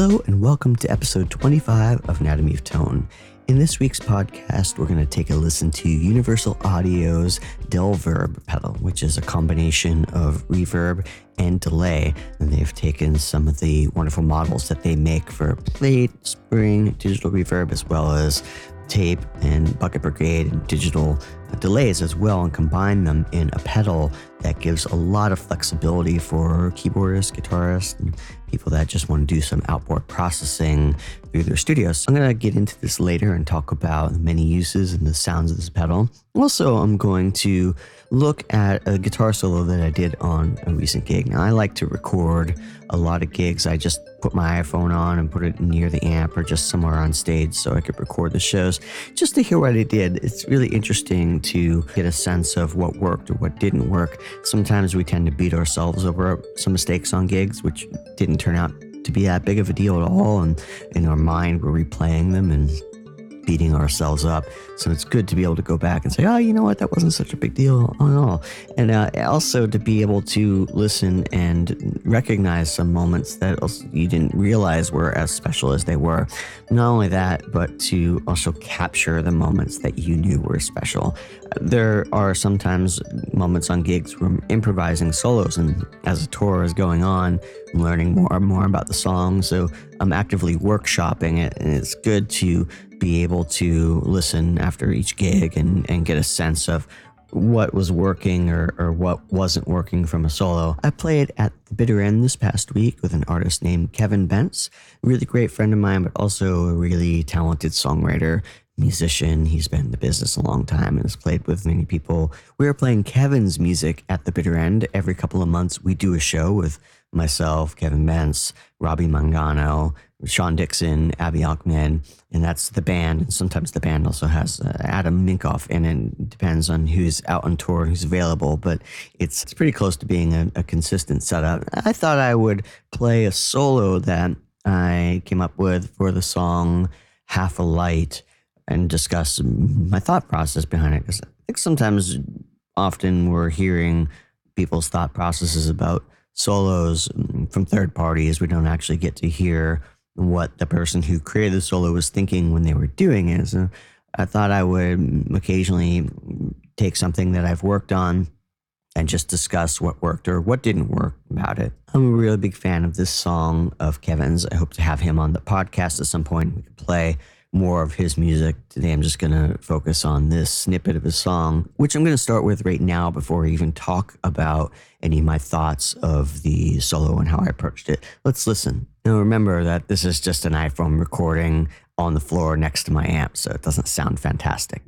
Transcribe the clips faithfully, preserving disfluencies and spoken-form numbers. Hello and welcome to episode twenty-five of Anatomy of Tone. In this week's podcast, we're going to take a listen to Universal Audio's Delverb pedal, which is a combination of reverb and delay. And they've taken some of the wonderful models that they make for plate, spring, digital reverb, as well as tape and bucket brigade and digital delays as well, and combine them in a pedal that gives a lot of flexibility for keyboardists, guitarists, and people that just want to do some outboard processing through their studios. So I'm going to get into this later and talk about the many uses and the sounds of this pedal. Also, I'm going to look at a guitar solo that I did on a recent gig. Now, I like to record a lot of gigs. I just put my iPhone on and put it near the amp or just somewhere on stage so I could record the shows just to hear what I did. It's really interesting to get a sense of what worked or what didn't work. Sometimes we tend to beat ourselves over some mistakes on gigs, which didn't turn out to be that big of a deal at all. And in our mind, we're replaying them and beating ourselves up. So it's good to be able to go back and say, oh, you know what, that wasn't such a big deal at all. And uh, also to be able to listen and recognize some moments that you didn't realize were as special as they were. Not only that, but to also capture the moments that you knew were special. There are sometimes moments on gigs where I'm improvising solos, and as a tour is going on, I'm learning more and more about the song. So I'm actively workshopping it, and it's good to be able to listen after each gig and, and get a sense of what was working or, or what wasn't working from a solo. I played at the Bitter End this past week with an artist named Kevin Bentz, a really great friend of mine, but also a really talented songwriter, musician. He's been in the business a long time and has played with many people. We were playing Kevin's music at the Bitter End. Every couple of months, we do a show with myself, Kevin Bentz, Robbie Mangano, Sean Dixon, Abby Ackman, and that's the band. And sometimes the band also has uh, Adam Minkoff, and it depends on who's out on tour, who's available, but it's, it's pretty close to being a, a consistent setup. I thought I would play a solo that I came up with for the song Half a Light and discuss my thought process behind it, because I think sometimes often we're hearing people's thought processes about solos from third parties. We don't actually get to hear what the person who created the solo was thinking when they were doing it. So I thought I would occasionally take something that I've worked on and just discuss what worked or what didn't work about it. I'm a really big fan of this song of Kevin's. I hope to have him on the podcast at some point. We could play more of his music. Today I'm just going to focus on this snippet of his song, which I'm going to start with right now before I even talk about any of my thoughts of the solo and how I approached it. Let's listen. Now remember that this is just an iPhone recording on the floor next to my amp, so it doesn't sound fantastic.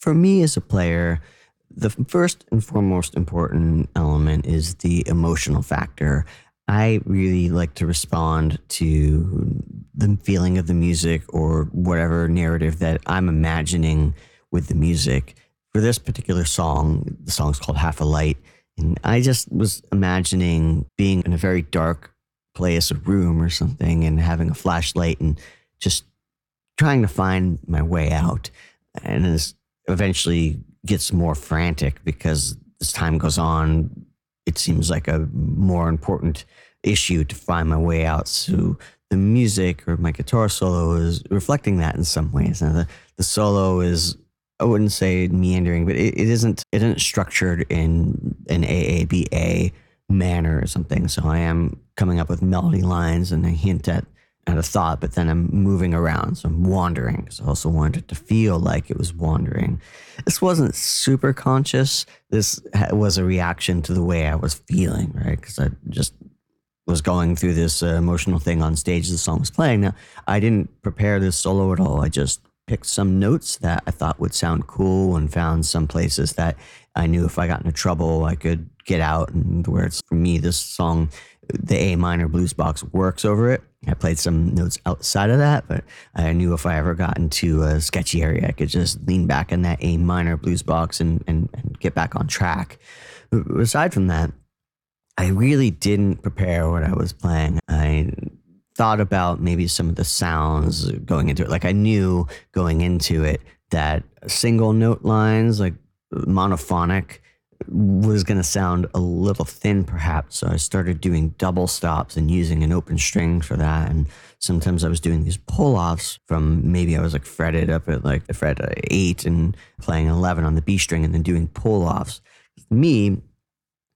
For me as a player, the first and foremost important element is the emotional factor. I really like to respond to the feeling of the music or whatever narrative that I'm imagining with the music. For this particular song, the song's called Half a Light, and I just was imagining being in a very dark place, a room or something, and having a flashlight and just trying to find my way out. And this eventually gets more frantic because as time goes on, it seems like a more important issue to find my way out. So the music or my guitar solo is reflecting that in some ways. Now the, the solo is, I wouldn't say meandering, but it, it isn't it isn't structured in an A A B A manner or something. So I am coming up with melody lines and a hint at, at a thought, but then I'm moving around. So I'm wandering. So I also wanted it to feel like it was wandering. This wasn't super conscious. This was a reaction to the way I was feeling, right? Because I just was going through this uh, emotional thing on stage as the song was playing. Now, I didn't prepare this solo at all. I just picked some notes that I thought would sound cool and found some places that I knew if I got into trouble, I could get out. And where it's, for me, this song, the A minor blues box works over it. I played some notes outside of that, but I knew if I ever got into a sketchy area, I could just lean back in that A minor blues box and, and, and get back on track. But aside from that, I really didn't prepare what I was playing. I thought about maybe some of the sounds going into it. Like I knew going into it that single note lines, like monophonic, was going to sound a little thin perhaps. So I started doing double stops and using an open string for that. And sometimes I was doing these pull-offs from maybe I was like fretted up at like the fret eight and playing eleven on the B string and then doing pull-offs. For me,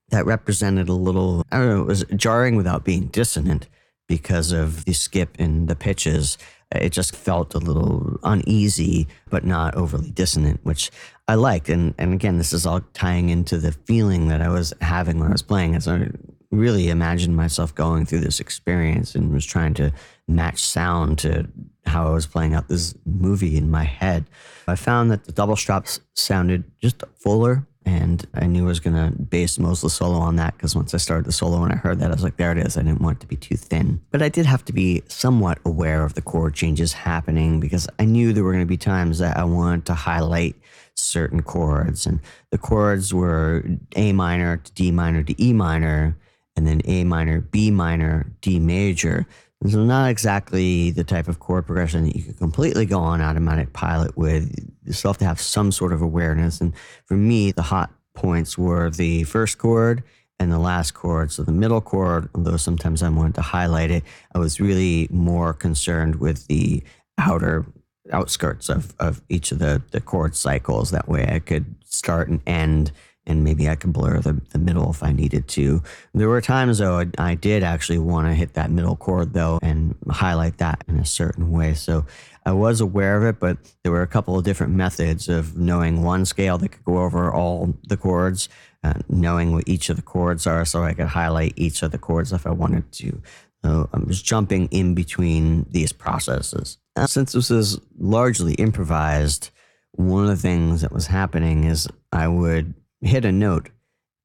that represented a little, I don't know, it was jarring without being dissonant. Because of the skip in the pitches, it just felt a little uneasy, but not overly dissonant, which I liked. And and again, this is all tying into the feeling that I was having when I was playing. As I really imagined myself going through this experience and was trying to match sound to how I was playing out this movie in my head. I found that the double stops sounded just fuller. And I knew I was going to base most of the solo on that because once I started the solo and I heard that, I was like, there it is. I didn't want it to be too thin. But I did have to be somewhat aware of the chord changes happening because I knew there were going to be times that I wanted to highlight certain chords. And the chords were A minor to D minor to E minor, and then A minor, B minor, D major. So not exactly the type of chord progression that you could completely go on automatic pilot with. You still have to have some sort of awareness. And for me, the hot points were the first chord and the last chord. So the middle chord, although sometimes I wanted to highlight it, I was really more concerned with the outer outskirts of, of each of the, the chord cycles. That way I could start and end. And maybe I could blur the, the middle if I needed to. There were times, though, I, I did actually want to hit that middle chord, though, and highlight that in a certain way. So I was aware of it, but there were a couple of different methods of knowing one scale that could go over all the chords, uh, knowing what each of the chords are so I could highlight each of the chords if I wanted to. So I was jumping in between these processes. Now, since this is largely improvised, one of the things that was happening is I would hit a note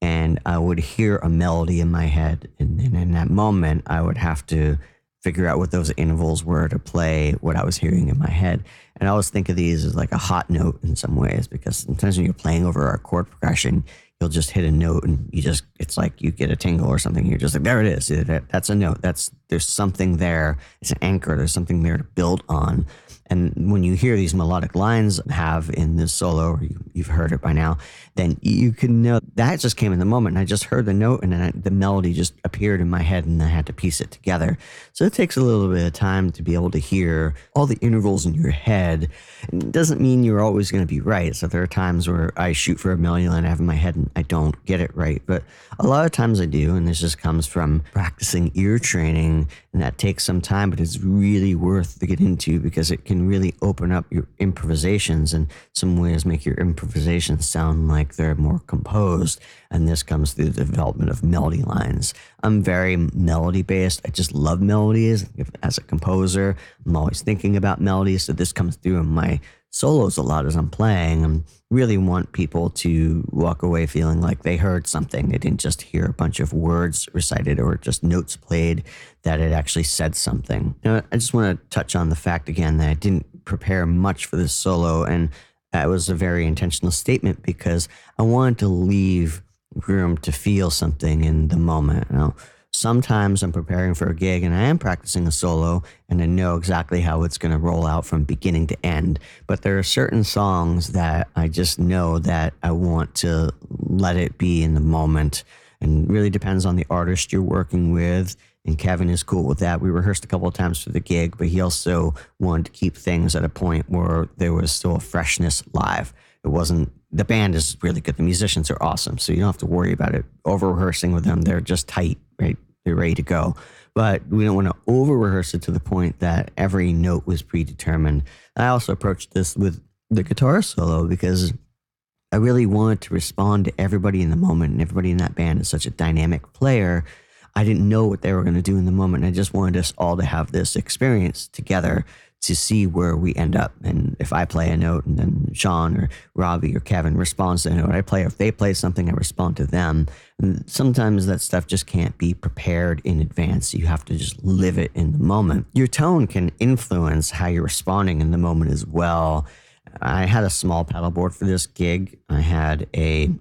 and I would hear a melody in my head. And then in that moment, I would have to figure out what those intervals were to play what I was hearing in my head. And I always think of these as like a hot note in some ways, because sometimes when you're playing over a chord progression, you'll just hit a note and you just, it's like you get a tingle or something. You're just like, there it is. That's a note. That's, there's something there. It's an anchor. There's something there to build on. And when you hear these melodic lines have in this solo, or you, you've heard it by now, then you can know that just came in the moment. And I just heard the note and then I, the melody just appeared in my head and I had to piece it together. So it takes a little bit of time to be able to hear all the intervals in your head. And it doesn't mean you're always going to be right. So there are times where I shoot for a melody line I have in my head and I don't get it right. But a lot of times I do. And this just comes from practicing ear training. And that takes some time, but it's really worth to get into because it can really open up your improvisations and some ways make your improvisations sound like they're more composed. And this comes through the development of melody lines. I'm very melody based. I just love melodies. As a composer, I'm always thinking about melodies. So this comes through in my solos a lot as I'm playing. I really want people to walk away feeling like they heard something. They didn't just hear a bunch of words recited or just notes played, that it actually said something. Now, I just want to touch on the fact again that I didn't prepare much for this solo, and that was a very intentional statement because I wanted to leave room to feel something in the moment. Now, sometimes I'm preparing for a gig and I am practicing a solo and I know exactly how it's going to roll out from beginning to end. But there are certain songs that I just know that I want to let it be in the moment. And really depends on the artist you're working with and Kevin is cool with that. We rehearsed a couple of times for the gig, but he also wanted to keep things at a point where there was still a freshness live. It wasn't, the band is really good. The musicians are awesome. So you don't have to worry about it over rehearsing with them. They're just tight, right? They're ready to go. But we don't want to over rehearse it to the point that every note was predetermined. I also approached this with the guitar solo because I really wanted to respond to everybody in the moment, and everybody in that band is such a dynamic player. I didn't know what they were going to do in the moment. I just wanted us all to have this experience together to see where we end up. And if I play a note and then Sean or Robbie or Kevin responds to a note I play, or if they play something, I respond to them. And sometimes that stuff just can't be prepared in advance. You have to just live it in the moment. Your tone can influence how you're responding in the moment as well. I had a small paddleboard for this gig. I had a,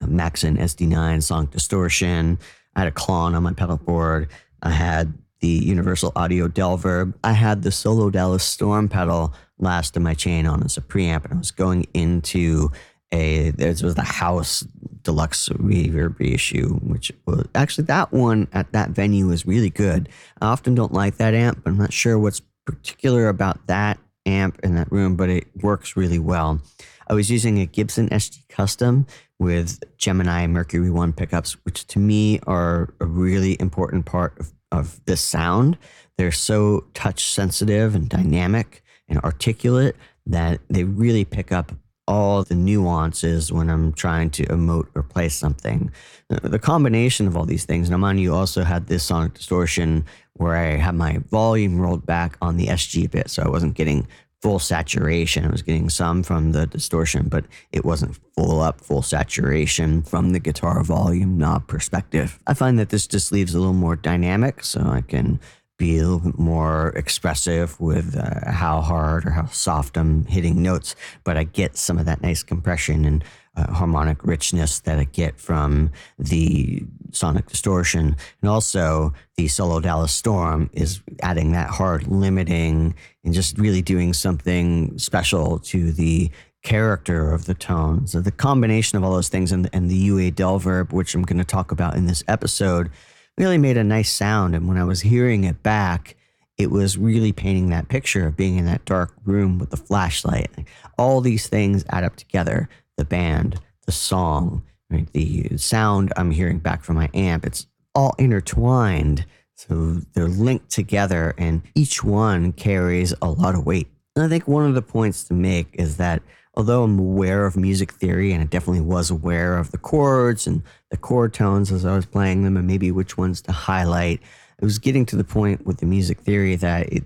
a Maxon S D nine Sonic Distortion. I had a Klon on my paddleboard. I had the Universal Audio Delverb. I had the solo Dallas Storm pedal last in my chain on as a preamp, and I was going into a, this was the House Deluxe Reverb reissue, which was actually, that one at that venue was really good. I often don't like that amp, but I'm not sure what's particular about that amp in that room, but it works really well. I was using a Gibson S G Custom with Gemini Mercury One pickups, which to me are a really important part of, of this sound. They're so touch sensitive and dynamic and articulate that they really pick up all the nuances when I'm trying to emote or play something. The combination of all these things, and Armani also had this Sonic Distortion where I had my volume rolled back on the S G bit, so I wasn't getting full saturation. I was getting some from the distortion, but it wasn't full up, full saturation from the guitar volume knob perspective. I find that this just leaves a little more dynamic, so I can be a little bit more expressive with uh, how hard or how soft I'm hitting notes, but I get some of that nice compression and uh, harmonic richness that I get from the Sonic Distortion. And also the solo Dallas Storm is adding that hard limiting and just really doing something special to the character of the tone. So the combination of all those things and, and the U A Delverb, which I'm going to talk about in this episode, really made a nice sound. And when I was hearing it back, it was really painting that picture of being in that dark room with the flashlight. All these things add up together. The band, the song, right? The sound I'm hearing back from my amp, it's all intertwined. So they're linked together and each one carries a lot of weight. And I think one of the points to make is that although I'm aware of music theory, and I definitely was aware of the chords and the chord tones as I was playing them and maybe which ones to highlight, I was getting to the point with the music theory that it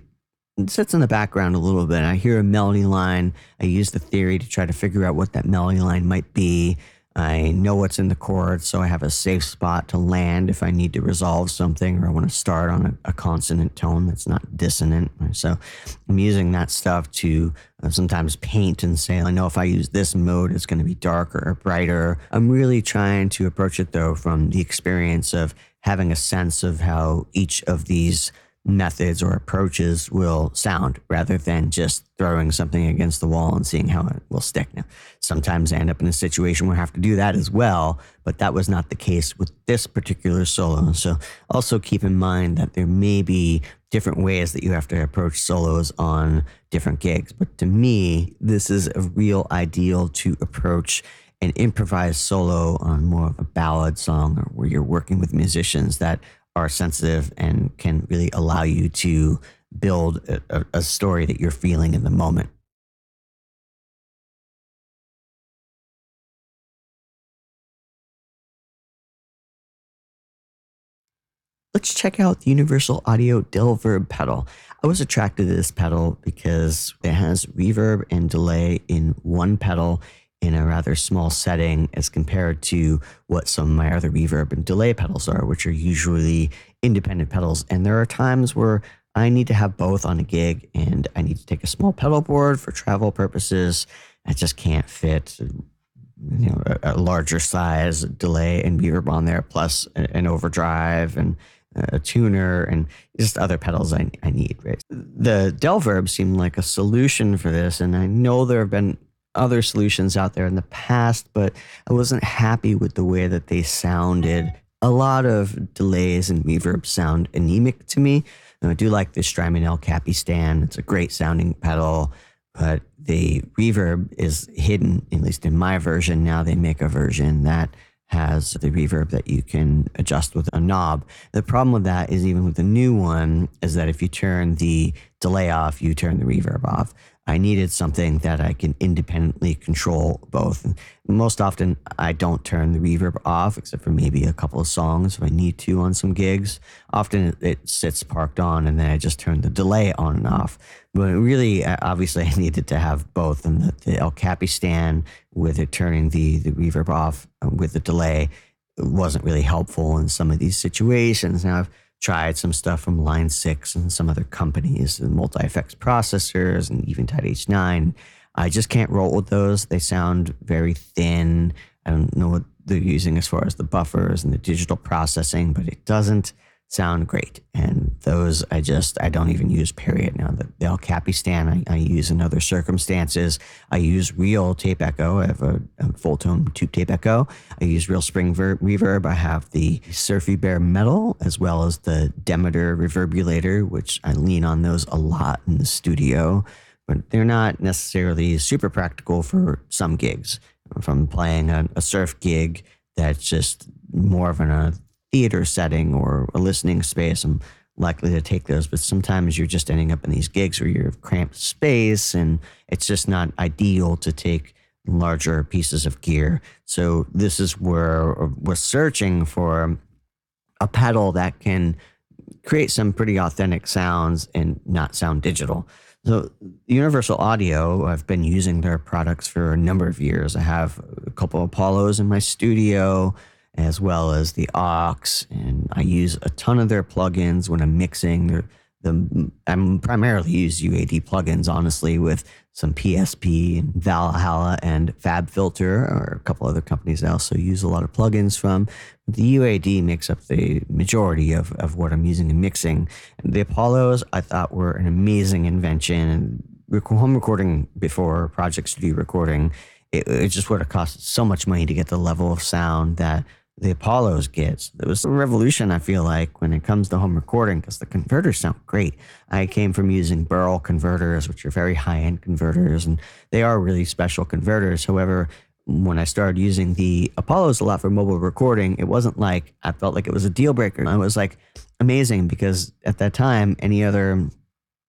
sits in the background a little bit. I hear a melody line. I use the theory to try to figure out what that melody line might be. I know what's in the chord, so I have a safe spot to land if I need to resolve something or I want to start on a, a consonant tone that's not dissonant. So I'm using that stuff to sometimes paint and say, I know if I use this mode, it's going to be darker or brighter. I'm really trying to approach it, though, from the experience of having a sense of how each of these methods or approaches will sound rather than just throwing something against the wall and seeing how it will stick. Now, sometimes I end up in a situation where I have to do that as well, but that was not the case with this particular solo. So also keep in mind that there may be different ways that you have to approach solos on different gigs. But to me, this is a real ideal to approach an improvised solo on more of a ballad song or where you're working with musicians that are sensitive and can really allow you to build a, a story that you're feeling in the moment. Let's check out the Universal Audio Delverb pedal. I was attracted to this pedal because it has reverb and delay in one pedal in a rather small setting as compared to what some of my other reverb and delay pedals are, which are usually independent pedals. And there are times where I need to have both on a gig and I need to take a small pedal board for travel purposes. I just can't fit you know, a, a larger size delay and reverb on there, plus an overdrive and a tuner and just other pedals I, I need. Right? The Delverb seemed like a solution for this, and I know there have been other solutions out there in the past, but I wasn't happy with the way that they sounded a lot of delays and reverb sound anemic to me. And I do like the Strymon El Capistan. It's a great sounding pedal, but the reverb is hidden, at least in my version. Now they make a version that has the reverb that you can adjust with a knob. The problem with that is, even with the new one, is that if you turn the delay off, you turn the reverb off. I needed something that I can independently control both. And most often I don't turn the reverb off, except for maybe a couple of songs if I need to on some gigs. Often it sits parked on and then I just turn the delay on and off. But really, obviously I needed to have both. And the, the El Capistan, with it turning the, the reverb off with the delay, wasn't really helpful in some of these situations. Now I've tried some stuff from Line six and some other companies and multi-effects processors and even Tide H nine. I just can't roll with those. They sound very thin. I don't know what they're using as far as the buffers and the digital processing, but it doesn't sound great. And those I just, I don't even use, period. Now the, the El Capistan I, I use in other circumstances. I use real tape echo. I have a, a full tone tube tape echo. I use real spring ver- reverb. I have the Surfy Bear metal as well as the Demeter Reverbulator, which I lean on those a lot in the studio, but they're not necessarily super practical for some gigs. If I'm playing a, a surf gig that's just more of an uh, theater setting or a listening space, I'm likely to take those. But sometimes you're just ending up in these gigs where you're cramped space, and it's just not ideal to take larger pieces of gear. So this is where we're searching for a pedal that can create some pretty authentic sounds and not sound digital. So Universal Audio, I've been using their products for a number of years. I have a couple of Apollos in my studio, as well as the Aux, and I use a ton of their plugins when I'm mixing. The, the I'm primarily use U A D plugins, honestly, with some P S P and Valhalla and Fab Filter, or a couple other companies I also use a lot of plugins from. The U A D makes up the majority of, of what I'm using in mixing. The Apollos I thought were an amazing invention, and rec- home recording before Project Studio recording, it, it just would have cost so much money to get the level of sound that the Apollos gets. There was a revolution, I feel like, when it comes to home recording, because the converters sound great. I came from using Burl converters, which are very high-end converters, and they are really special converters. However, when I started using the Apollos a lot for mobile recording, it wasn't like I felt like it was a deal breaker. I was like, amazing, because at that time, any other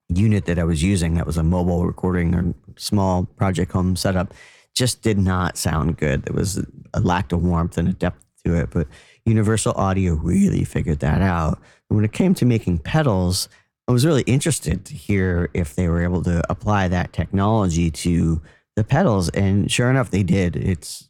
unit that I was using that was a mobile recording or small project home setup just did not sound good. There was a lack of warmth and a depth to it, but Universal Audio really figured that out. And when it came to making pedals, I was really interested to hear if they were able to apply that technology to the pedals, and sure enough, they did. It's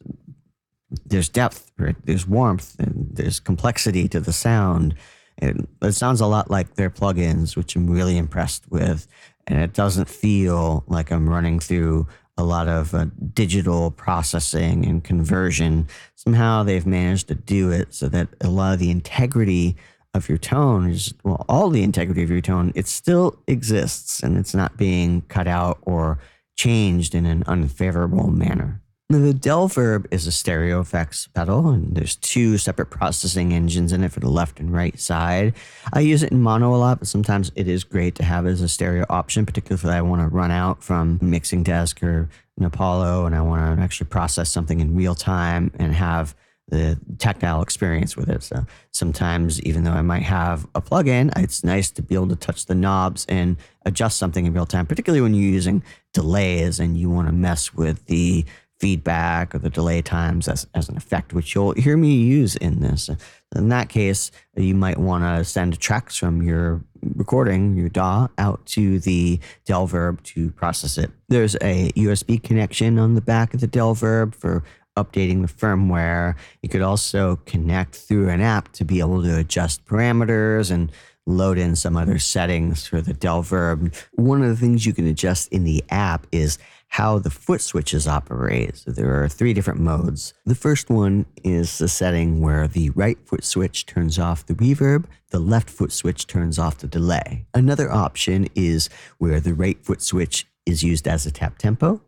there's depth, right? There's warmth, and there's complexity to the sound, and it sounds a lot like their plugins, which I'm really impressed with. And it doesn't feel like I'm running through a lot of uh, digital processing and conversion. Somehow they've managed to do it so that a lot of the integrity of your tone is, well, all the integrity of your tone, it still exists, and it's not being cut out or changed in an unfavorable manner. Now, the Delverb is a stereo effects pedal, and there's two separate processing engines in it for the left and right side. I use it in mono a lot, but sometimes it is great to have it as a stereo option, particularly if I want to run out from a mixing desk or an Apollo and I want to actually process something in real time and have the tactile experience with it. So sometimes, even though I might have a plug-in, it's nice to be able to touch the knobs and adjust something in real time, particularly when you're using delays and you want to mess with the feedback or the delay times as, as an effect, which you'll hear me use in this. In that case, you might want to send tracks from your recording, your D A W, out to the Delverb to process it. There's a U S B connection on the back of the Delverb for updating the firmware. You could also connect through an app to be able to adjust parameters and load in some other settings for the Delverb. One of the things you can adjust in the app is how the foot switches operate. So there are three different modes. The first one is the setting where the right foot switch turns off the reverb, the left foot switch turns off the delay. Another option is where the right foot switch is used as a tap tempo,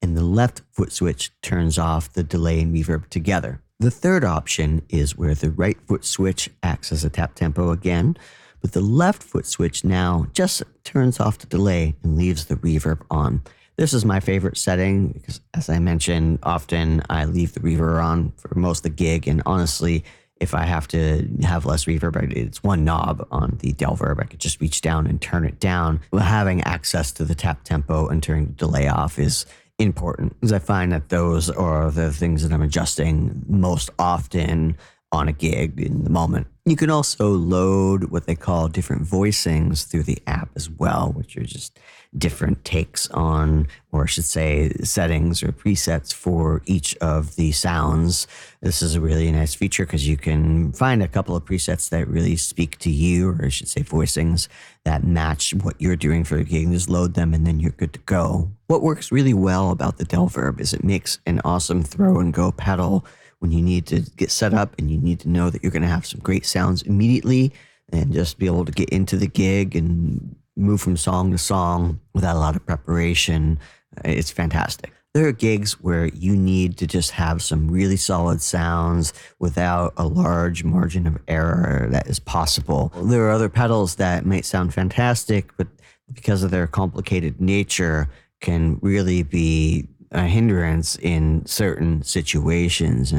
and the left foot switch turns off the delay and reverb together. The third option is where the right foot switch acts as a tap tempo again, but the left foot switch now just turns off the delay and leaves the reverb on. This is my favorite setting because, as I mentioned, often I leave the reverb on for most of the gig, and honestly, if I have to have less reverb, it's one knob on the Delverb. I could just reach down and turn it down. But having access to the tap tempo and turning the delay off is important because I find that those are the things that I'm adjusting most often on a gig in the moment. You can also load what they call different voicings through the app as well, which are just different takes on, or I should say, settings or presets for each of the sounds. This is a really nice feature because you can find a couple of presets that really speak to you, or I should say voicings that match what you're doing for the gig. Just load them and then you're good to go. What works really well about the Delverb is it makes an awesome throw and go pedal when you need to get set up and you need to know that you're going to have some great sounds immediately and just be able to get into the gig and move from song to song without a lot of preparation. It's fantastic. There are gigs where you need to just have some really solid sounds without a large margin of error that is possible. There are other pedals that might sound fantastic, but because of their complicated nature, can really be a hindrance in certain situations.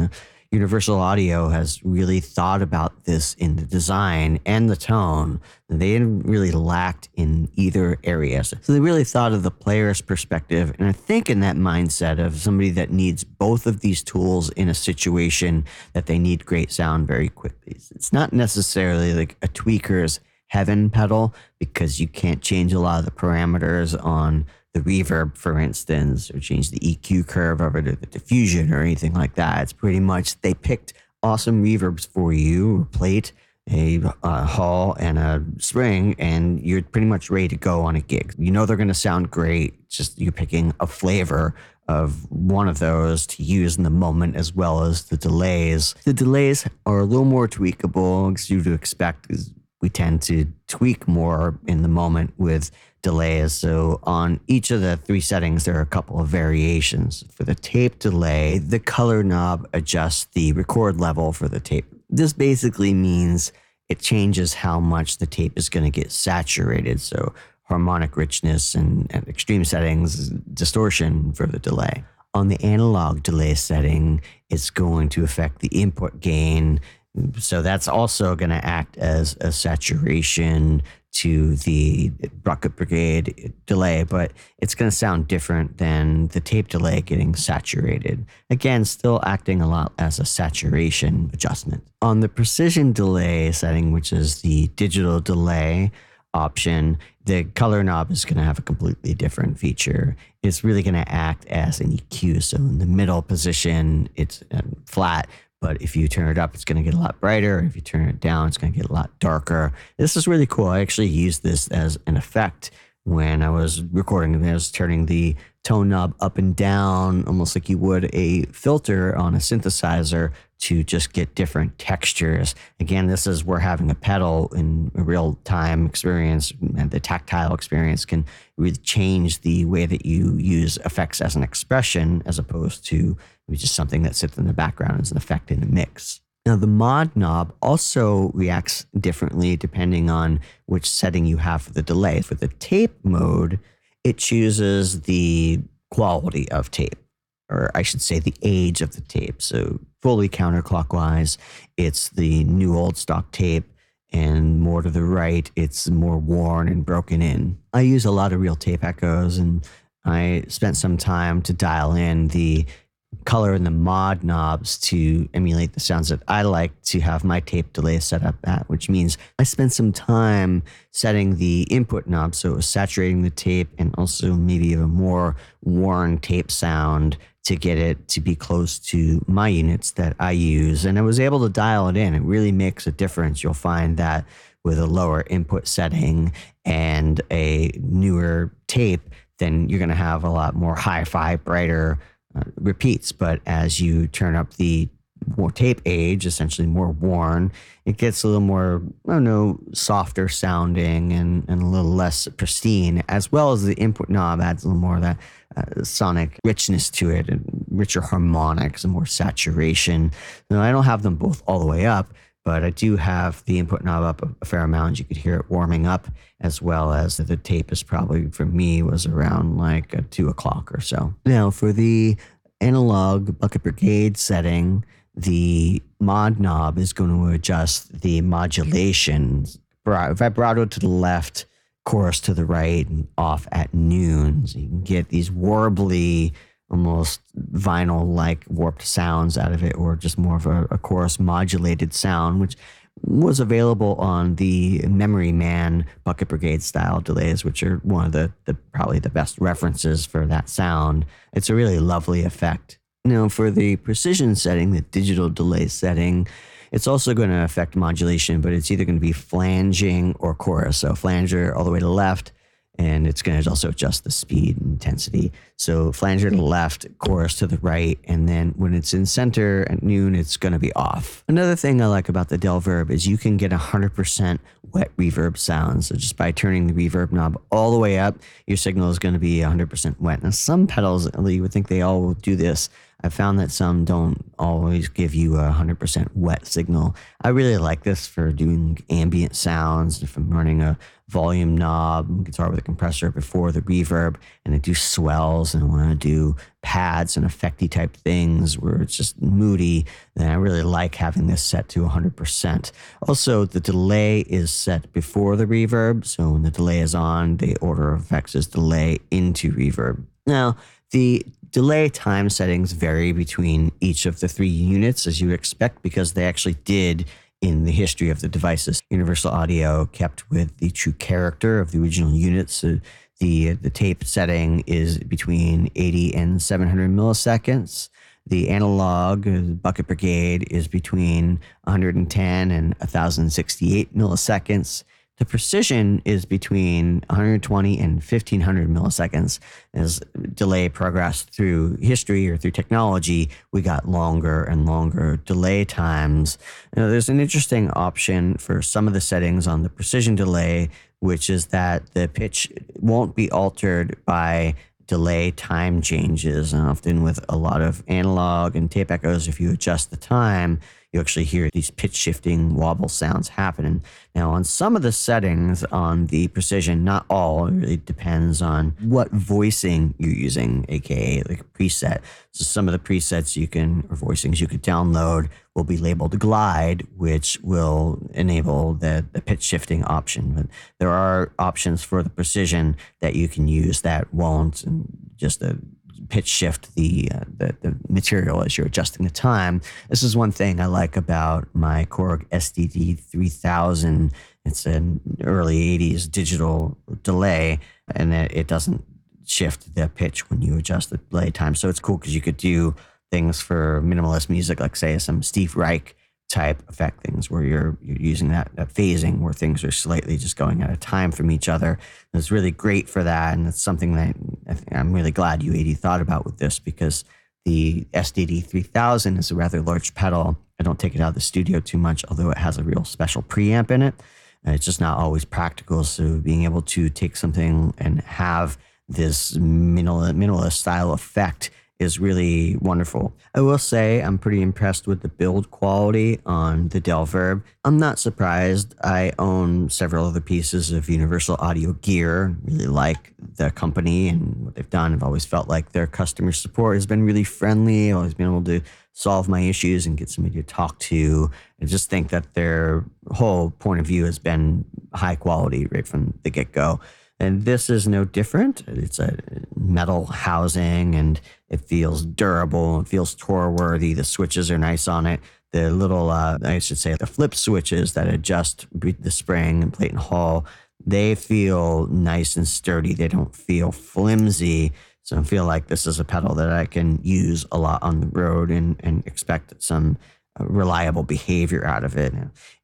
Universal Audio has really thought about this in the design and the tone. They really lacked in either area. So they really thought of the player's perspective. And I think in that mindset of somebody that needs both of these tools in a situation that they need great sound very quickly. It's not necessarily like a tweaker's heaven pedal because you can't change a lot of the parameters on the reverb, for instance, or change the E Q curve of it or the diffusion or anything like that. It's pretty much they picked awesome reverbs for you, a plate, a, a hall, and a spring, and you're pretty much ready to go on a gig. You know they're going to sound great. It's just you're picking a flavor of one of those to use in the moment, as well as the delays. The delays are a little more tweakable, as you would expect, because we tend to tweak more in the moment with delays. So on each of the three settings, there are a couple of variations. For the tape delay, the color knob adjusts the record level for the tape. This basically means it changes how much the tape is going to get saturated. So harmonic richness and, and extreme settings, distortion for the delay. On the analog delay setting, it's going to affect the input gain. So that's also going to act as a saturation to the Rocket Brigade delay, but it's going to sound different than the tape delay getting saturated. Again, still acting a lot as a saturation adjustment. On the precision delay setting, which is the digital delay option, the color knob is going to have a completely different feature. It's really going to act as an E Q. So in the middle position, it's flat. But if you turn it up, it's going to get a lot brighter. If you turn it down, it's going to get a lot darker. This is really cool. I actually used this as an effect when I was recording. I was turning the tone knob up and down, almost like you would a filter on a synthesizer, to just get different textures. Again, this is where having a pedal in a real-time experience and the tactile experience can really change the way that you use effects as an expression, as opposed to just something that sits in the background as an effect in the mix. Now, the mod knob also reacts differently depending on which setting you have for the delay. For the tape mode, it chooses the quality of tape, or I should say the age of the tape. So fully counterclockwise, it's the new old stock tape, and more to the right, it's more worn and broken in. I use a lot of real tape echoes, and I spent some time to dial in the color and the mod knobs to emulate the sounds that I like to have my tape delay set up at, which means I spent some time setting the input knob so it was saturating the tape and also maybe a more worn tape sound to get it to be close to my units that I use. And I was able to dial it in. It really makes a difference. You'll find that with a lower input setting and a newer tape, then you're going to have a lot more hi-fi, brighter Uh, repeats, but as you turn up the more tape age, essentially more worn, it gets a little more, I don't know, softer sounding and, and a little less pristine, as well as the input knob adds a little more of that uh, sonic richness to it and richer harmonics and more saturation. Now, I don't have them both all the way up, but I do have the input knob up a fair amount. You could hear it warming up, as well as the tape is probably, for me, was around like two o'clock or so. Now, for the analog bucket brigade setting, the mod knob is going to adjust the modulation, vibrato to the left, chorus to the right, and off at noon. So you can get these warbly, almost vinyl-like warped sounds out of it, or just more of a, a chorus modulated sound, which was available on the Memory Man Bucket Brigade style delays, which are one of the, the probably the best references for that sound. It's a really lovely effect. Now, for the precision setting, the digital delay setting, it's also going to affect modulation, but it's either going to be flanging or chorus. So flanger all the way to the left, and it's going to also adjust the speed and intensity. So flanger to the left, chorus to the right, and then when it's in center at noon, it's going to be off. Another thing I like about the Delverb is you can get one hundred percent wet reverb sound. So just by turning the reverb knob all the way up, your signal is going to be one hundred percent wet. Now, some pedals, you would think they all will do this. I found that some don't always give you a one hundred percent wet signal. I really like this for doing ambient sounds. If I'm running a volume knob guitar with a compressor before the reverb, and I do swells and I want to do pads and effecty type things where it's just moody, then I really like having this set to one hundred percent. Also, the delay is set before the reverb. So when the delay is on, the order of effects is delay into reverb. Now, the delay time settings vary between each of the three units, as you would expect, because they actually did in the history of the devices. Universal Audio kept with the true character of the original units. So the, the tape setting is between eighty and seven hundred milliseconds. The analog Bucket Brigade is between one hundred ten and one thousand sixty-eight milliseconds. The precision is between one hundred twenty and fifteen hundred milliseconds. As delay progressed through history or through technology, we got longer and longer delay times. Now, there's an interesting option for some of the settings on the precision delay, which is that the pitch won't be altered by delay time changes. And often with a lot of analog and tape echoes, if you adjust the time, you actually hear these pitch shifting wobble sounds happening. Now, on some of the settings on the precision, not all, it really depends on what voicing you're using, aka like a preset. So some of the presets you can, or voicings you could download, will be labeled glide, which will enable the, the pitch shifting option. But there are options for the precision that you can use that won't, and just the pitch shift the, uh, the the material as you're adjusting the time. This is one thing I like about my Korg S D D three thousand. It's an early eighties digital delay, and it, it doesn't shift the pitch when you adjust the delay time. So it's cool because you could do things for minimalist music, like say some Steve Reich type effect things where you're, you're using that, that phasing where things are slightly just going out of time from each other. And it's really great for that. And it's something that I think I'm really glad U A D thought about with this, because the S D D three thousand is a rather large pedal. I don't take it out of the studio too much, although it has a real special preamp in it. And it's just not always practical. So being able to take something and have this minimal, minimalist style effect is really wonderful. I will say I'm pretty impressed with the build quality on the Delverb. I'm not surprised. I own several other pieces of Universal Audio gear. Really like the company and what they've done. I've always felt like their customer support has been really friendly. I've always been able to solve my issues and get somebody to talk to. I just think that their whole point of view has been high quality right from the get-go. And this is no different. It's a metal housing and it feels durable. It feels tour-worthy. The switches are nice on it. The little, uh, I should say, the flip switches that adjust the spring and plate and hull, they feel nice and sturdy. They don't feel flimsy. So I feel like this is a pedal that I can use a lot on the road and, and expect some reliable behavior out of it.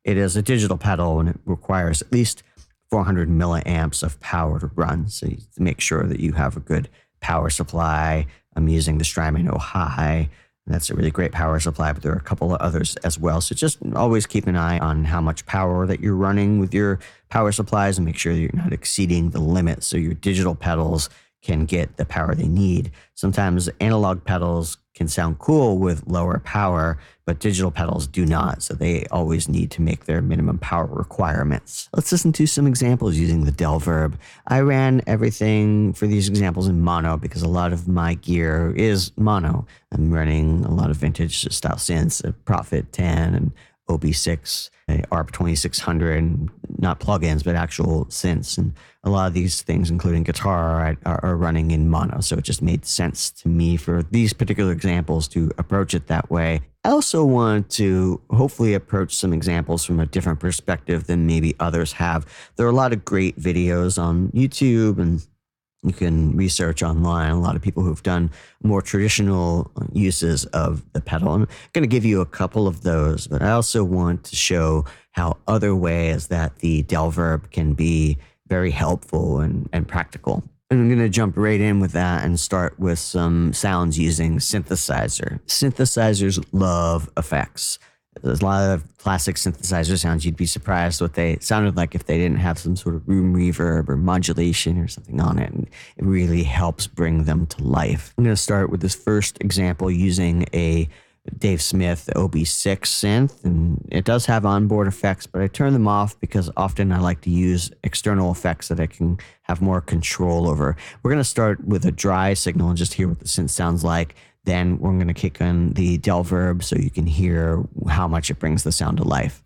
It is a digital pedal and it requires at least four hundred milliamps of power to run. So you make sure that you have a good power supply. I'm using the Strymon El Capistan. That's a really great power supply, but there are a couple of others as well. So just always keep an eye on how much power that you're running with your power supplies and make sure that you're not exceeding the limit so your digital pedals can get the power they need. Sometimes analog pedals can sound cool with lower power, but digital pedals do not, so they always need to make their minimum power requirements. Let's listen to some examples using the Delverb. I ran everything for these examples in mono because a lot of my gear is mono. I'm running a lot of vintage style synths, a Prophet ten and O B six, a A R P twenty-six hundred, not plugins, but actual synths. And a lot of these things, including guitar, are, are running in mono. So it just made sense to me for these particular examples to approach it that way. I also want to hopefully approach some examples from a different perspective than maybe others have. There are a lot of great videos on YouTube, and you can research online a lot of people who've done more traditional uses of the pedal. I'm going to give you a couple of those, but I also want to show how other ways that the Delverb can be very helpful and, and practical. And I'm going to jump right in with that and start with some sounds using synthesizer. Synthesizers love effects. There's a lot of classic synthesizer sounds. You'd be surprised what they sounded like if they didn't have some sort of room reverb or modulation or something on it. And it really helps bring them to life. I'm going to start with this first example using a Dave Smith O B six synth, and it does have onboard effects, but I turn them off because often I like to use external effects that I can have more control over. We're going to start with a dry signal and just hear what the synth sounds like. Then we're going to kick in the Delverb so you can hear how much it brings the sound to life.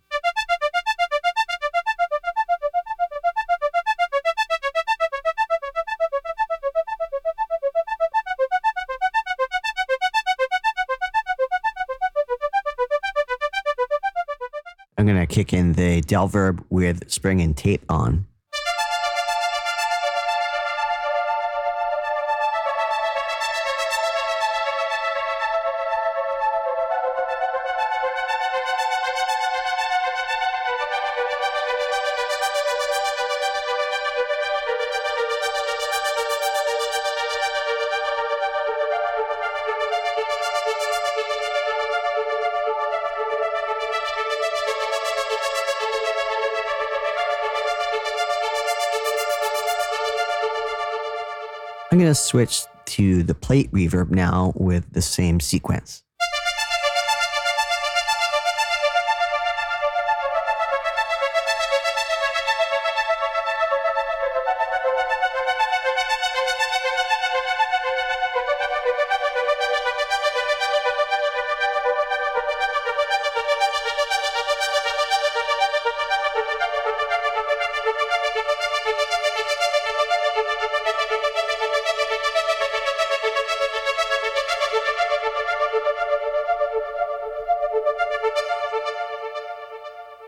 I'm going to kick in the Delverb with Spring and Tape on. I'm going to switch to the plate reverb now with the same sequence.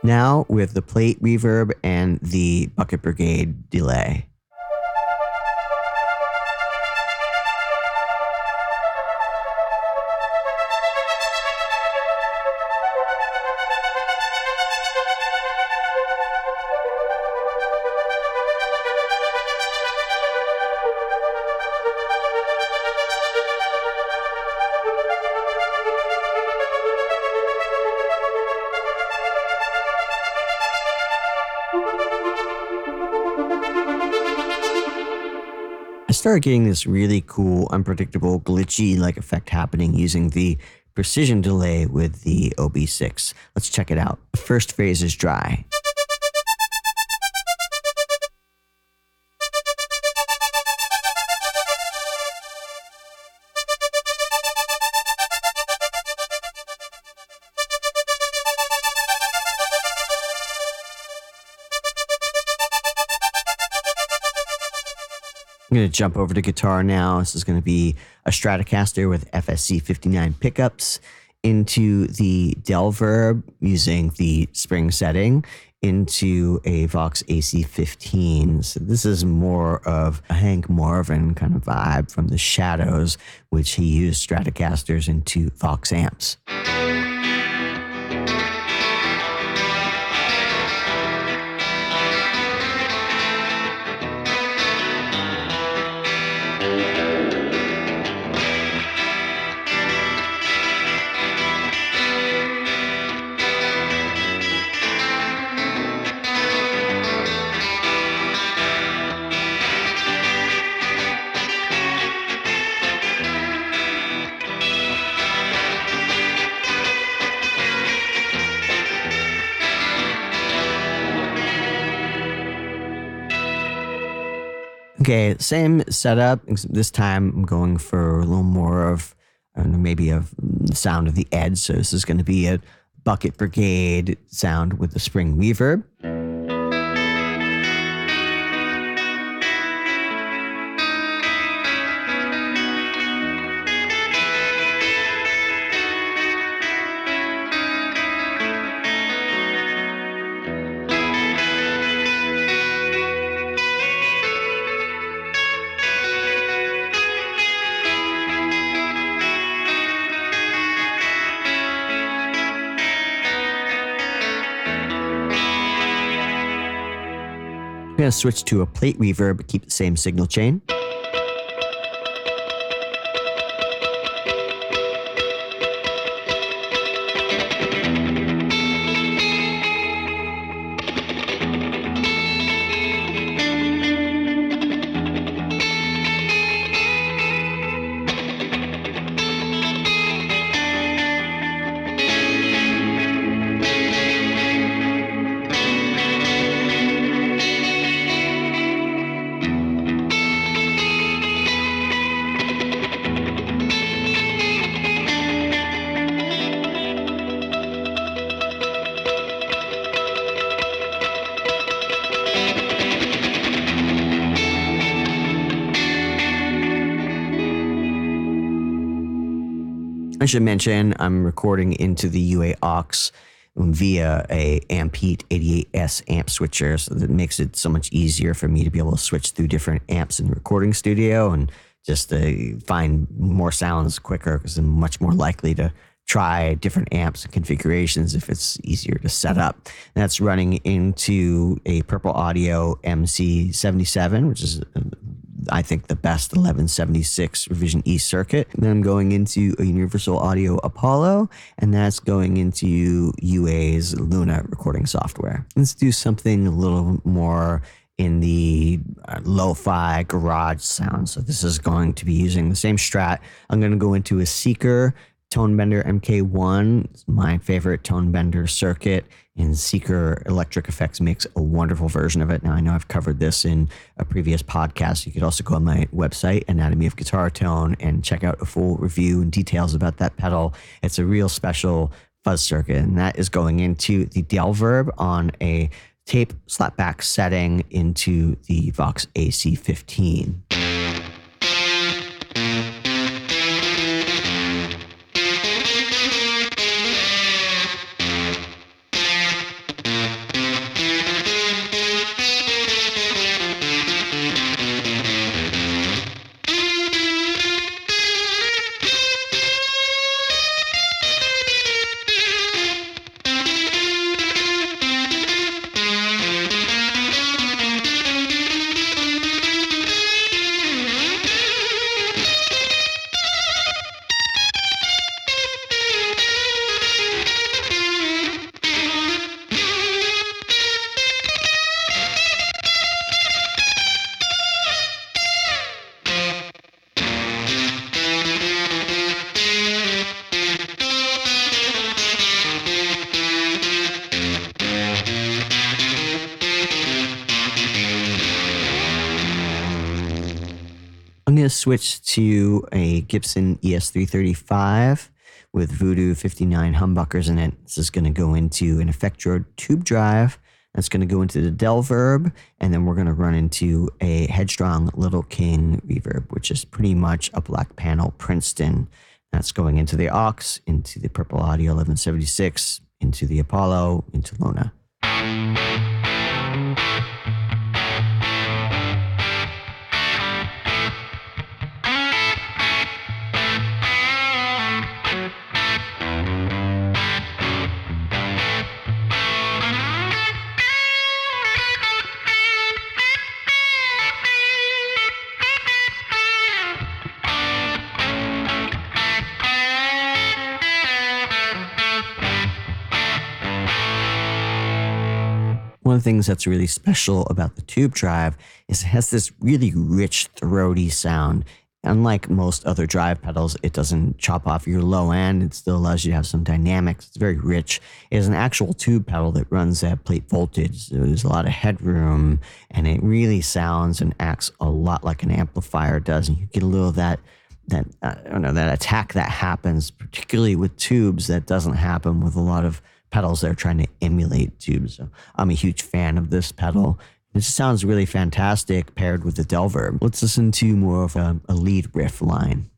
Now with the plate reverb and the Bucket Brigade delay. Started getting this really cool, unpredictable, glitchy like effect happening using the precision delay with the O B six. Let's check it out. The first phase is dry. I'm going to jump over to guitar now. This is going to be a Stratocaster with F S C fifty-nine pickups into the Delverb using the spring setting into a Vox A C fifteen. So this is more of a Hank Marvin kind of vibe from the Shadows, which he used Stratocasters into Vox amps. Okay, same setup. This time I'm going for a little more of, I don't know, maybe a sound of the edge. So this is going to be a Bucket Brigade sound with the spring reverb. I'm going to switch to a plate reverb, but keep the same signal chain. I should mention I'm recording into the U A aux via a Ampete eighty-eight S amp switcher, so that makes it so much easier for me to be able to switch through different amps in the recording studio and just to find more sounds quicker, because I'm much more likely to try different amps and configurations if it's easier to set up. And that's running into a Purple Audio M C seventy-seven, which is a, I think the best eleven seventy-six Revision E circuit. And then I'm going into a Universal Audio Apollo, and that's going into U A's Luna recording software. Let's do something a little more in the uh, lo-fi garage sound. So this is going to be using the same strat. I'm going to go into a Seeker Tonebender M K one. It's my favorite Tonebender circuit, and Seeker Electric Effects makes a wonderful version of it. Now, I know I've covered this in a previous podcast. You could also go on my website, Anatomy of Guitar Tone, and check out a full review and details about that pedal. It's a real special fuzz circuit, and that is going into the Delverb on a tape slapback setting into the Vox A C fifteen. Switch to a Gibson E S three thirty-five with Voodoo fifty-nine humbuckers in it. This is going to go into an Effectrode tube drive. That's going to go into the Delverb, and then we're going to run into a Headstrong Little King reverb, which is pretty much a Black Panel Princeton. That's going into the aux, into the Purple Audio eleven seventy-six, into the Apollo, into Lona. One of the things that's really special about the tube drive is it has this really rich, throaty sound Unlike most other drive pedals, it doesn't chop off your low end. It still allows you to have some dynamics. It's very rich. It is an actual tube pedal that runs at plate voltage. So there's a lot of headroom, and it really sounds and acts a lot like an amplifier does. And you get a little of that, that I don't know, that attack that happens, particularly with tubes, that doesn't happen with a lot of pedals that are trying to emulate tubes. So I'm a huge fan of this pedal. This sounds really fantastic paired with the Delverb. Let's listen to more of a, a lead riff line.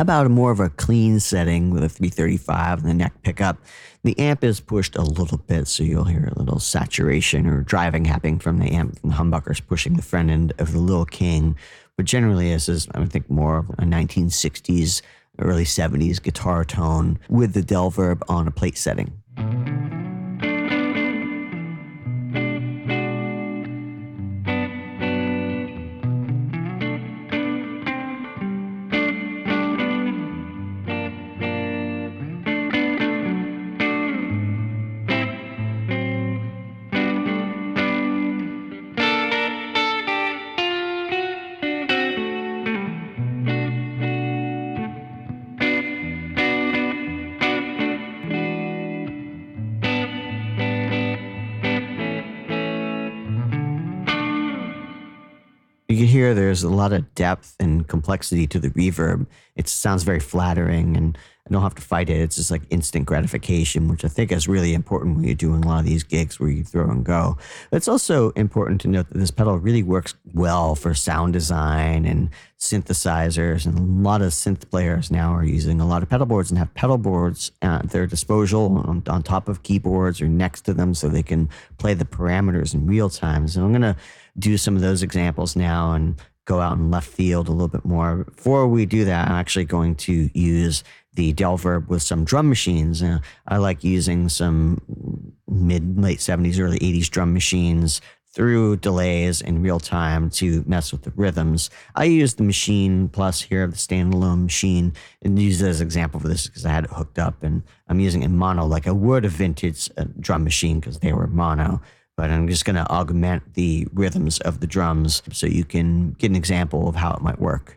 About more of a clean setting with a three thirty-five and the neck pickup. The amp is pushed a little bit, so you'll hear a little saturation or driving happening from the amp from the humbuckers pushing the front end of the Lil King. But generally, this is, I think, more of a nineteen sixties, early seventies guitar tone with the Delverb on a plate setting. You can hear there's a lot of depth and complexity to the reverb. It sounds very flattering, and I don't have to fight it. It's just like instant gratification, which I think is really important when you're doing a lot of these gigs where you throw and go. But it's also important to note that this pedal really works well for sound design and synthesizers, and a lot of synth players now are using a lot of pedal boards and have pedal boards at their disposal on, on top of keyboards or next to them so they can play the parameters in real time. So I'm going to do some of those examples now and go out in left field a little bit more. Before we do that, I'm actually going to use the Delverb with some drum machines. Uh, I like using some mid, late seventies, early eighties drum machines through delays in real time to mess with the rhythms. I use the Machine Plus here, the standalone machine, and use it as an example for this because I had it hooked up and I'm using it in mono like I would a vintage uh, drum machine because they were mono. But I'm just going to augment the rhythms of the drums so you can get an example of how it might work.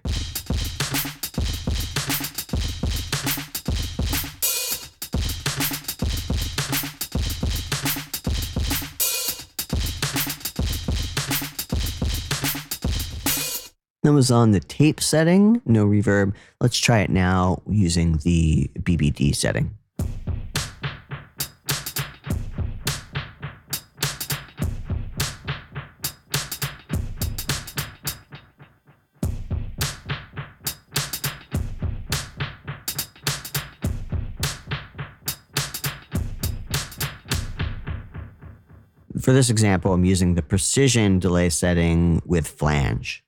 That was on the tape setting, no reverb. Let's try it now using the B B D setting. For this example, I'm using the precision delay setting with flange.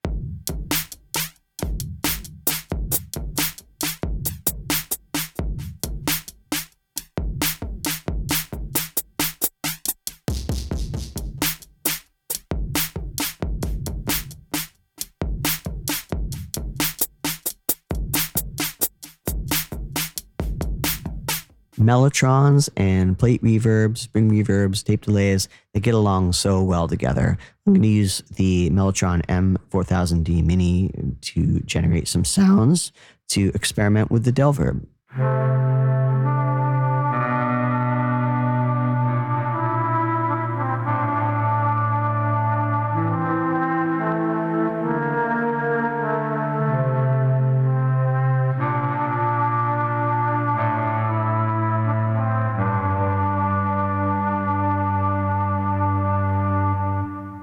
Mellotrons and plate reverbs, spring reverbs, tape delays, they get along so well together. I'm going to use the Mellotron M four thousand D Mini to generate some sounds to experiment with the Delverb.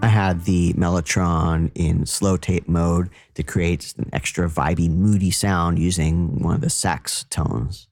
I had the Mellotron in slow tape mode to create an extra vibey, moody sound using one of the sax tones.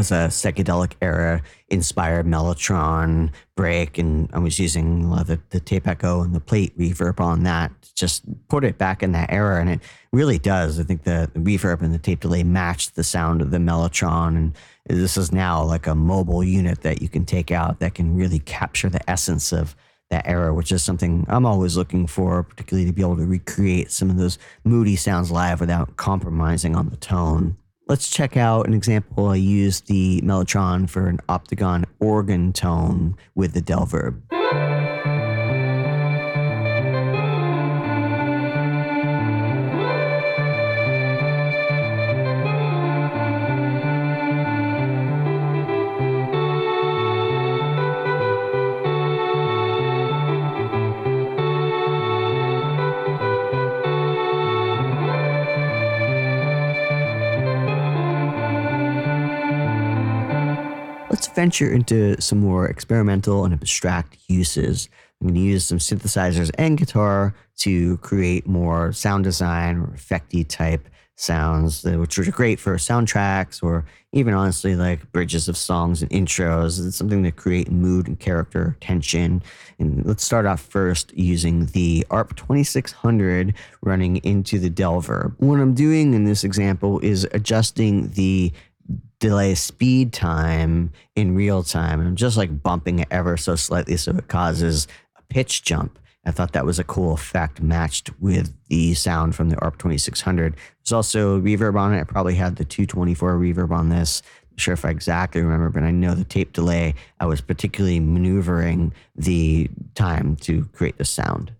Was a psychedelic era inspired Mellotron break, and I was using a lot of the, the tape echo and the plate reverb on that to just put it back in that era, and it really does. I think the reverb and the tape delay match the sound of the Mellotron, and this is now like a mobile unit that you can take out that can really capture the essence of that era, which is something I'm always looking for, particularly to be able to recreate some of those moody sounds live without compromising on the tone. Let's check out an example. I used the Mellotron for an Optagon organ tone with the Delverb. Venture into some more experimental and abstract uses. I'm going to use some synthesizers and guitar to create more sound design or effecty type sounds, which are great for soundtracks or even honestly like bridges of songs and intros. It's something to create mood and character tension. And let's start off first using the A R P twenty-six hundred running into the Delverb. What I'm doing in this example is adjusting the delay speed time in real time. I'm just like bumping it ever so slightly so it causes a pitch jump. I thought that was a cool effect matched with the sound from the A R P twenty-six hundred. There's also reverb on it. I probably had the two twenty-four reverb on this. I'm not sure if I exactly remember, but I know the tape delay, I was particularly maneuvering the time to create the sound.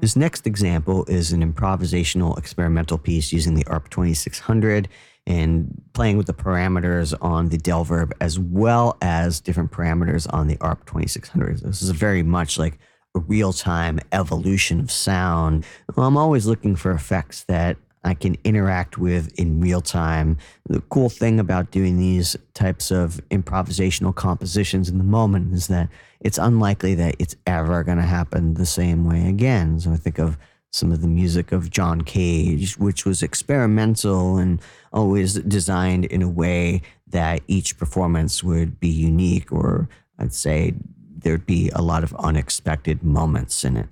This next example is an improvisational experimental piece using the A R P twenty-six hundred and playing with the parameters on the Delverb as well as different parameters on the A R P twenty-six hundred. This is very much like a real-time evolution of sound. Well, I'm always looking for effects that I can interact with in real time. The cool thing about doing these types of improvisational compositions in the moment is that it's unlikely that it's ever going to happen the same way again. So I think of some of the music of John Cage, which was experimental and always designed in a way that each performance would be unique, or I'd say there'd be a lot of unexpected moments in it.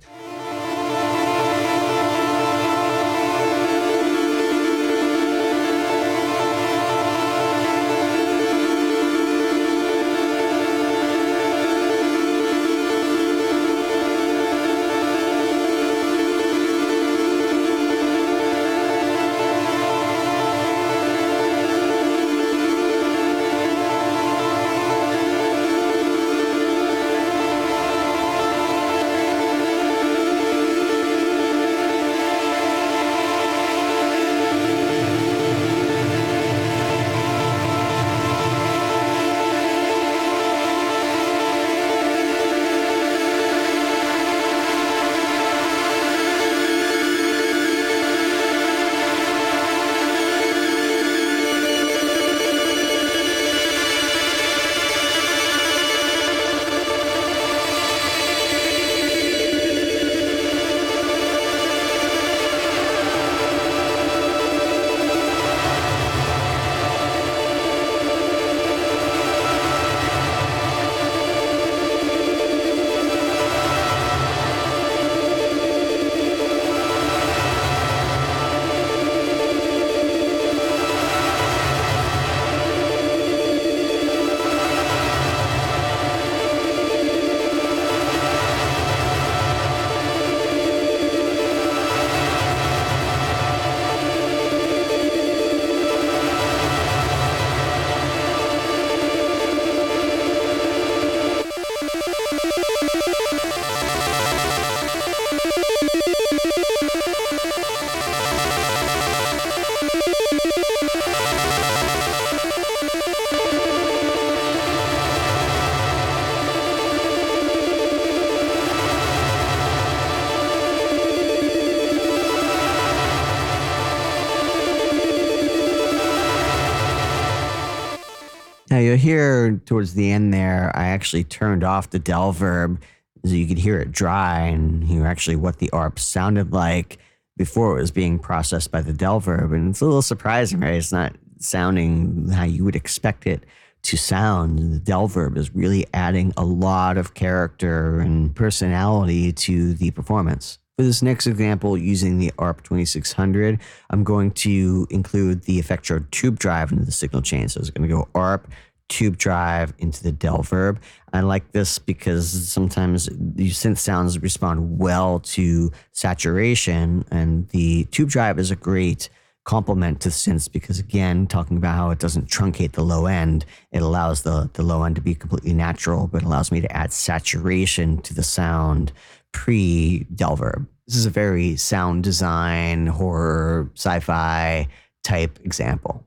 you'll hear towards the end there, I actually turned off the Delverb so you could hear it dry and hear actually what the A R P sounded like before it was being processed by the Delverb. And it's a little surprising, right? It's not sounding how you would expect it to sound. The Delverb is really adding a lot of character and personality to the performance. For this next example, using the A R P twenty-six hundred, I'm going to include the Effectrode tube drive into the signal chain. So it's going to go A R P, tube drive into the Delverb. I like this because sometimes the synth sounds respond well to saturation, and the tube drive is a great complement to synths because, again, talking about how it doesn't truncate the low end, it allows the, the low end to be completely natural, but allows me to add saturation to the sound pre-Delverb. This is a very sound design, horror, sci-fi type example.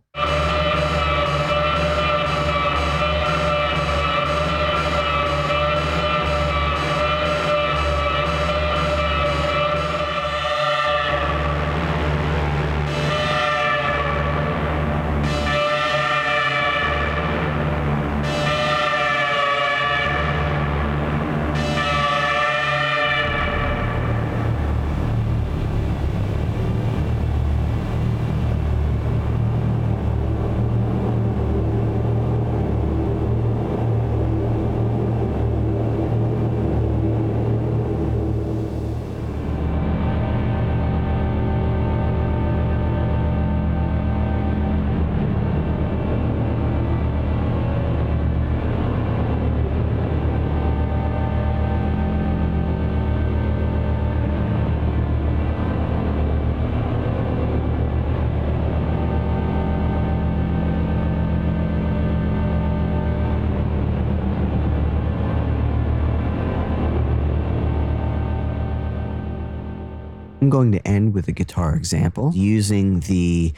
I'm going to end with a guitar example using the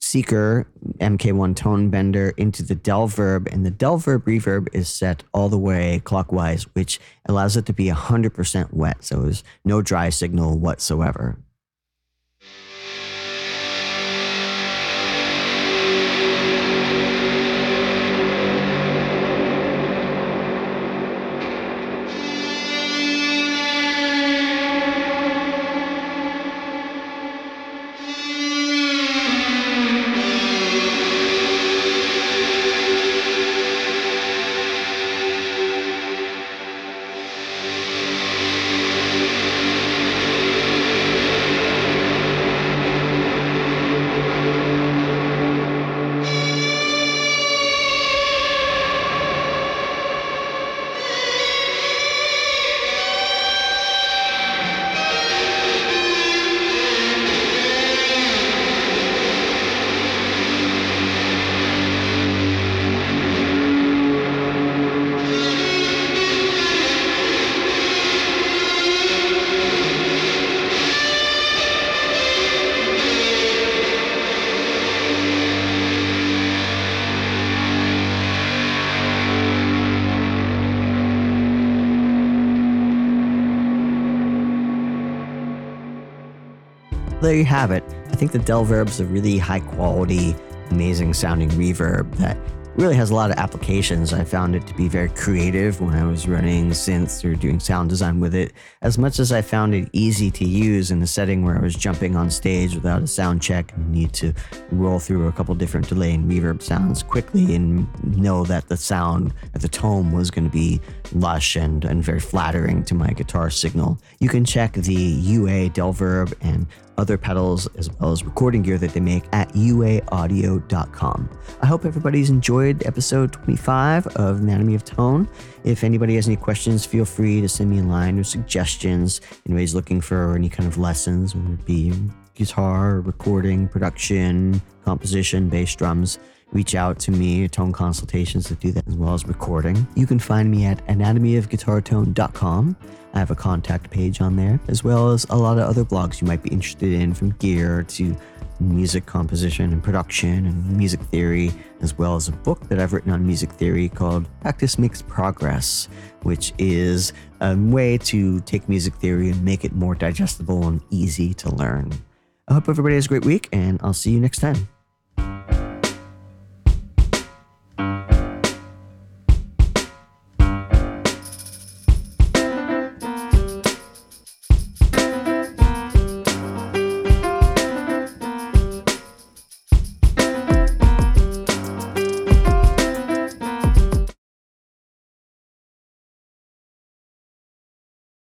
Seeker M K one Tonebender into the Delverb, and the Delverb reverb is set all the way clockwise, which allows it to be one hundred percent wet, so there's no dry signal whatsoever. There you have it. I think the Delverb's a really high quality, amazing sounding reverb that really has a lot of applications. I found it to be very creative when I was running synths or doing sound design with it, as much as I found it easy to use in a setting where I was jumping on stage without a sound check and need to roll through a couple different delay and reverb sounds quickly and know that the sound at the tone was going to be lush and, and very flattering to my guitar signal. You can check the U A Delverb and other pedals as well as recording gear that they make at u a audio dot com. I hope everybody's enjoyed episode twenty-five of Anatomy of Tone. If anybody has any questions, feel free to send me a line or suggestions. Anybody's looking for any kind of lessons, whether it be guitar, recording, production, composition, bass, drums, reach out to me, Tone Consultations to do that as well as recording. You can find me at anatomy of guitar tone dot com. I have a contact page on there, as well as a lot of other blogs you might be interested in, from gear to music composition and production and music theory, as well as a book that I've written on music theory called Practice Makes Progress, which is a way to take music theory and make it more digestible and easy to learn. I hope everybody has a great week, and I'll see you next time.